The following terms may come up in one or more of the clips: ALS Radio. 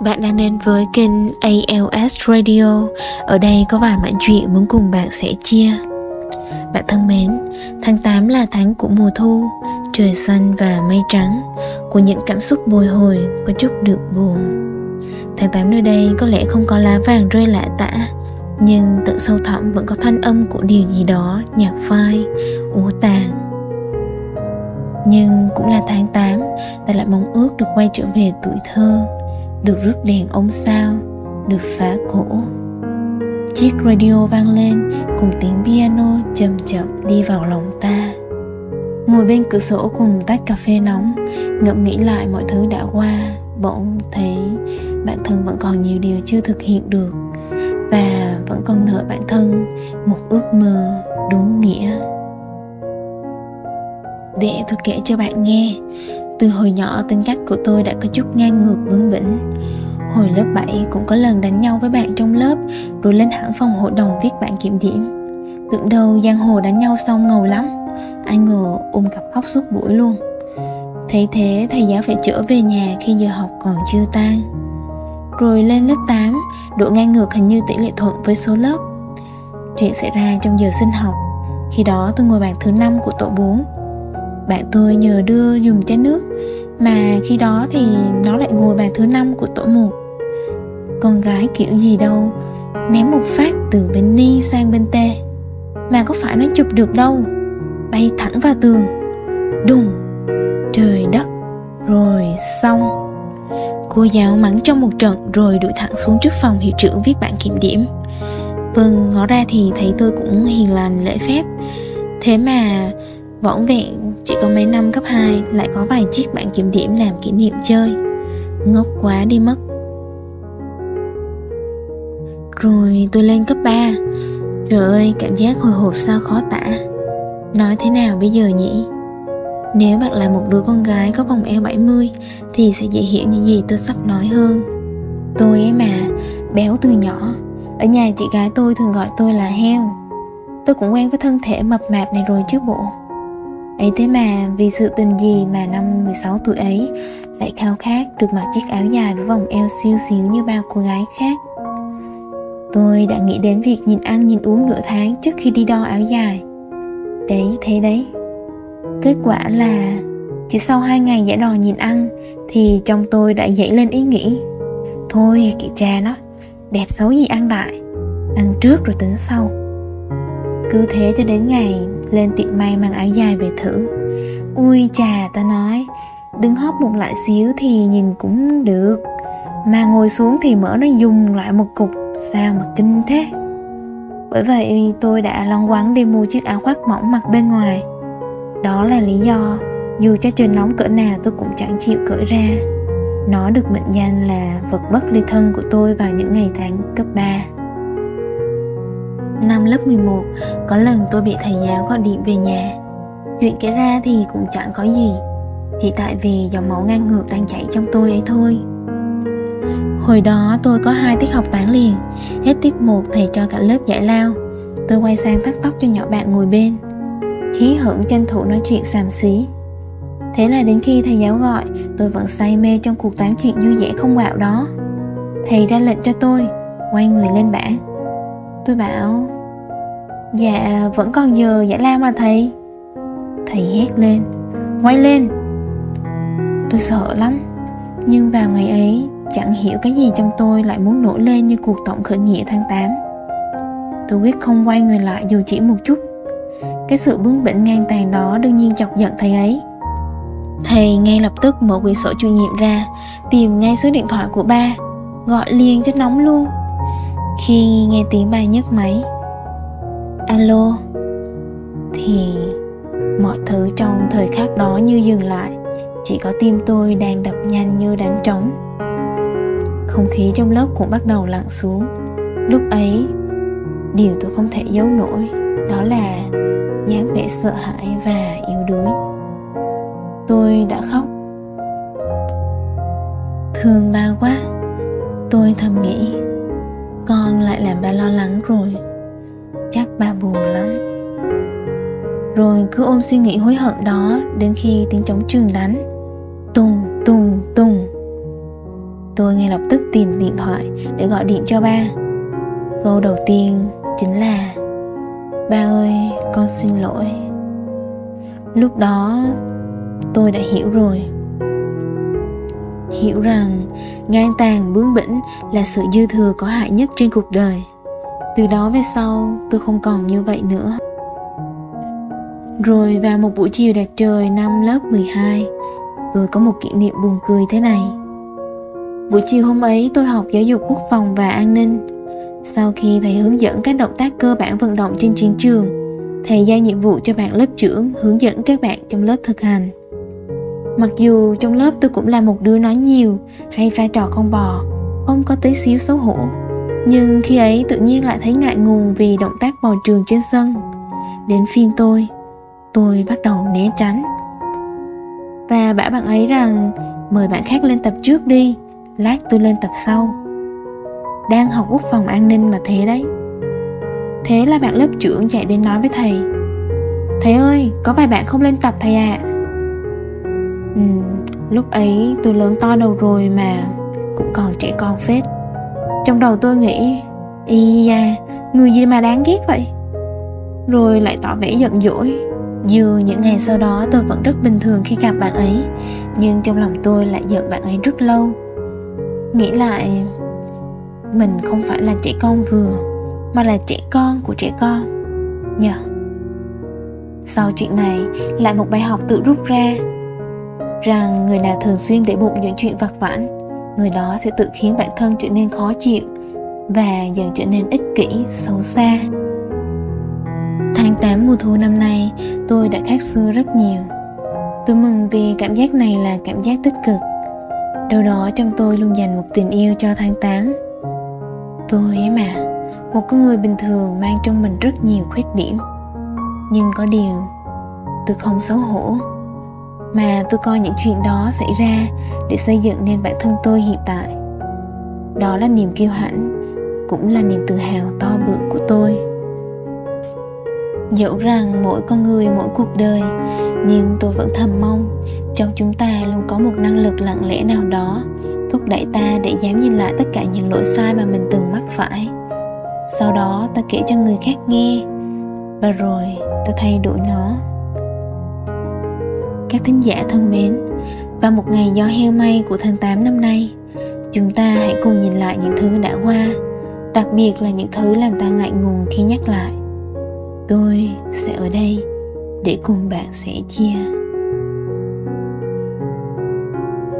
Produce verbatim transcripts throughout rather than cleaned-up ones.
Bạn đang đến với kênh A L S Radio. Ở đây có vài mạn chuyện muốn cùng bạn sẻ chia. Bạn thân mến, tháng tám là tháng của mùa thu, trời xanh và mây trắng, của những cảm xúc bồi hồi, có chút được buồn. Tháng tám nơi đây có lẽ không có lá vàng rơi lạ tả, nhưng tận sâu thẳm vẫn có thanh âm của điều gì đó nhạt phai, úa tàn. Nhưng cũng là tháng tám, ta lại mong ước được quay trở về tuổi thơ, được rước đèn ông sao, được phá cổ. Chiếc radio vang lên cùng tiếng piano chậm chậm đi vào lòng ta. Ngồi bên cửa sổ cùng tách cà phê nóng, ngẫm nghĩ lại mọi thứ đã qua, bỗng thấy bản thân vẫn còn nhiều điều chưa thực hiện được, và vẫn còn nợ bản thân một ước mơ đúng nghĩa. Để tôi kể cho bạn nghe, từ hồi nhỏ tính cách của tôi đã có chút ngang ngược bướng bỉnh. Hồi lớp bảy cũng có lần đánh nhau với bạn trong lớp, rồi lên hẳn phòng hội đồng viết bản kiểm điểm. Tưởng đâu giang hồ đánh nhau xong ngầu lắm, ai ngờ ôm cặp khóc suốt buổi luôn. Thấy thế thầy giáo phải chở về nhà khi giờ học còn chưa tan. Rồi lên lớp tám, độ ngang ngược hình như tỷ lệ thuận với số lớp. Chuyện xảy ra trong giờ sinh học, khi đó tôi ngồi bàn thứ năm của tổ bốn. Bạn tôi nhờ đưa dùm chén nước, mà khi đó thì nó lại ngồi bàn thứ năm của tổ một. Con gái kiểu gì đâu, ném một phát từ bên ni sang bên tê, mà có phải nó chụp được đâu, bay thẳng vào tường. Đùng, trời đất, rồi xong. Cô giáo mắng trong một trận rồi đuổi thẳng xuống trước phòng hiệu trưởng viết bản kiểm điểm. Vâng, ngó ra thì thấy tôi cũng hiền lành lễ phép, thế mà võng vẹn chỉ có mấy năm cấp hai lại có vài chiếc bản kiểm điểm làm kỷ niệm chơi. Ngốc quá đi mất. Rồi tôi lên cấp ba. Trời ơi, cảm giác hồi hộp sao khó tả. Nói thế nào bây giờ nhỉ? Nếu bạn là một đứa con gái có vòng eo bảy mươi thì sẽ dễ hiểu những gì tôi sắp nói hơn. Tôi ấy mà, béo từ nhỏ. Ở nhà chị gái tôi thường gọi tôi là heo. Tôi cũng quen với thân thể mập mạp này rồi chứ bộ. Ấy thế mà vì sự tình gì mà năm mười sáu tuổi ấy lại khao khát được mặc chiếc áo dài với vòng eo siêu xíu như bao cô gái khác. Tôi đã nghĩ đến việc nhịn ăn nhịn uống nửa tháng trước khi đi đo áo dài. Đấy, thế đấy. Kết quả là chỉ sau hai ngày giải đò nhịn ăn thì trong tôi đã dậy lên ý nghĩ: thôi kệ cha nó, đẹp xấu gì ăn đại, ăn trước rồi tính sau. Cứ thế cho đến ngày lên tiệm may mang áo dài về thử. Ui chà, ta nói, đứng hóp bụng lại xíu thì nhìn cũng được, mà ngồi xuống thì mỡ nó dùng lại một cục, sao mà kinh thế. Bởi vậy tôi đã loăn quăng đi mua chiếc áo khoác mỏng mặc bên ngoài. Đó là lý do dù cho trời nóng cỡ nào tôi cũng chẳng chịu cởi ra. Nó được mệnh danh là vật bất ly thân của tôi vào những ngày tháng cấp ba. Năm lớp mười một, có lần tôi bị thầy giáo gọi điện về nhà. Chuyện kể ra thì cũng chẳng có gì, chỉ tại vì dòng máu ngang ngược đang chảy trong tôi ấy thôi. Hồi đó tôi có hai tiết học toán liền. Hết tiết một thầy cho cả lớp giải lao. Tôi quay sang thắt tóc cho nhỏ bạn ngồi bên, hí hửng tranh thủ nói chuyện xàm xí. Thế là đến khi thầy giáo gọi, tôi vẫn say mê trong cuộc tám chuyện vui vẻ không quạo đó. Thầy ra lệnh cho tôi quay người lên bảng. Tôi bảo: "Dạ vẫn còn giờ giải lao mà thầy." Thầy hét lên: "Quay lên." Tôi sợ lắm, nhưng vào ngày ấy chẳng hiểu cái gì trong tôi lại muốn nổi lên như cuộc tổng khởi nghĩa tháng tám. Tôi quyết không quay người lại dù chỉ một chút. Cái sự bướng bỉnh ngang tàn đó đương nhiên chọc giận thầy ấy. Thầy ngay lập tức mở quyển sổ chủ nhiệm ra, tìm ngay số điện thoại của ba, gọi liền cho nóng luôn. Khi nghe tiếng ba nhấc máy "alo" thì mọi thứ trong thời khắc đó như dừng lại. Chỉ có tim tôi đang đập nhanh như đánh trống. Không khí trong lớp cũng bắt đầu lặng xuống. Lúc ấy, điều tôi không thể giấu nổi đó là dáng vẻ sợ hãi và yếu đuối. Tôi đã khóc. Thương ba quá, tôi thầm nghĩ. Con lại làm ba lo lắng rồi, chắc ba buồn lắm. Rồi cứ ôm suy nghĩ hối hận đó đến khi tiếng trống trường đánh tùng tùng tùng. Tôi ngay lập tức tìm điện thoại để gọi điện cho ba. Câu đầu tiên chính là: "Ba ơi, con xin lỗi." Lúc đó tôi đã hiểu rồi. Hiểu rằng ngang tàn bướng bỉnh là sự dư thừa có hại nhất trên cuộc đời. Từ đó về sau tôi không còn như vậy nữa. Rồi vào một buổi chiều đẹp trời năm lớp mười hai, tôi có một kỷ niệm buồn cười thế này. Buổi chiều hôm ấy tôi học giáo dục quốc phòng và an ninh. Sau khi thầy hướng dẫn các động tác cơ bản vận động trên chiến trường, thầy giao nhiệm vụ cho bạn lớp trưởng hướng dẫn các bạn trong lớp thực hành. Mặc dù trong lớp tôi cũng là một đứa nói nhiều, hay pha trò con bò, không có tí xíu xấu hổ, nhưng khi ấy tự nhiên lại thấy ngại ngùng vì động tác bò trường trên sân. Đến phiên tôi, tôi bắt đầu né tránh và bảo bạn ấy rằng mời bạn khác lên tập trước đi, lát tôi lên tập sau. Đang học quốc phòng an ninh mà thế đấy. Thế là bạn lớp trưởng chạy đến nói với thầy: "Thầy ơi, có vài bạn không lên tập thầy ạ." À. Ừ, lúc ấy tôi lớn to đầu rồi mà cũng còn trẻ con phết. Trong đầu tôi nghĩ: "Ý da, người gì mà đáng ghét vậy?" Rồi lại tỏ vẻ giận dỗi. Dù những ngày sau đó tôi vẫn rất bình thường khi gặp bạn ấy, nhưng trong lòng tôi lại giận bạn ấy rất lâu. Nghĩ lại, mình không phải là trẻ con vừa, mà là trẻ con của trẻ con nhờ. Yeah. Sau chuyện này, lại một bài học tự rút ra, rằng người nào thường xuyên để bụng những chuyện vặt vãnh, người đó sẽ tự khiến bản thân trở nên khó chịu và dần trở nên ích kỷ, xấu xa. Tháng tám mùa thu năm nay, tôi đã khác xưa rất nhiều. Tôi mừng vì cảm giác này là cảm giác tích cực. Đâu đó trong tôi luôn dành một tình yêu cho tháng tám. Tôi ấy mà, một con người bình thường mang trong mình rất nhiều khuyết điểm. Nhưng có điều, tôi không xấu hổ, mà tôi coi những chuyện đó xảy ra để xây dựng nên bản thân tôi hiện tại. Đó là niềm kiêu hãnh, cũng là niềm tự hào to bự của tôi. Dẫu rằng mỗi con người mỗi cuộc đời, nhưng tôi vẫn thầm mong trong chúng ta luôn có một năng lực lặng lẽ nào đó thúc đẩy ta để dám nhìn lại tất cả những lỗi sai mà mình từng mắc phải. Sau đó ta kể cho người khác nghe, và rồi ta thay đổi nó. Các thính giả thân mến, vào một ngày gió heo may của tháng tám năm nay, chúng ta hãy cùng nhìn lại những thứ đã qua, đặc biệt là những thứ làm ta ngại ngùng khi nhắc lại. Tôi sẽ ở đây để cùng bạn sẻ chia.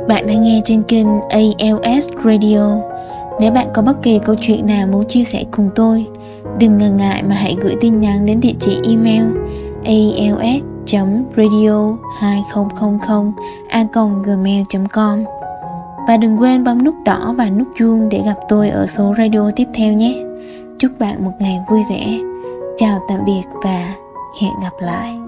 Bạn đang nghe trên kênh a lờ ét Radio. Nếu bạn có bất kỳ câu chuyện nào muốn chia sẻ cùng tôi, đừng ngần ngại mà hãy gửi tin nhắn đến địa chỉ email a l s radio hai không không không a còng gmail chấm com. Và đừng quên bấm nút đỏ và nút chuông để gặp tôi ở số radio tiếp theo nhé. Chúc bạn một ngày vui vẻ. Chào tạm biệt và hẹn gặp lại.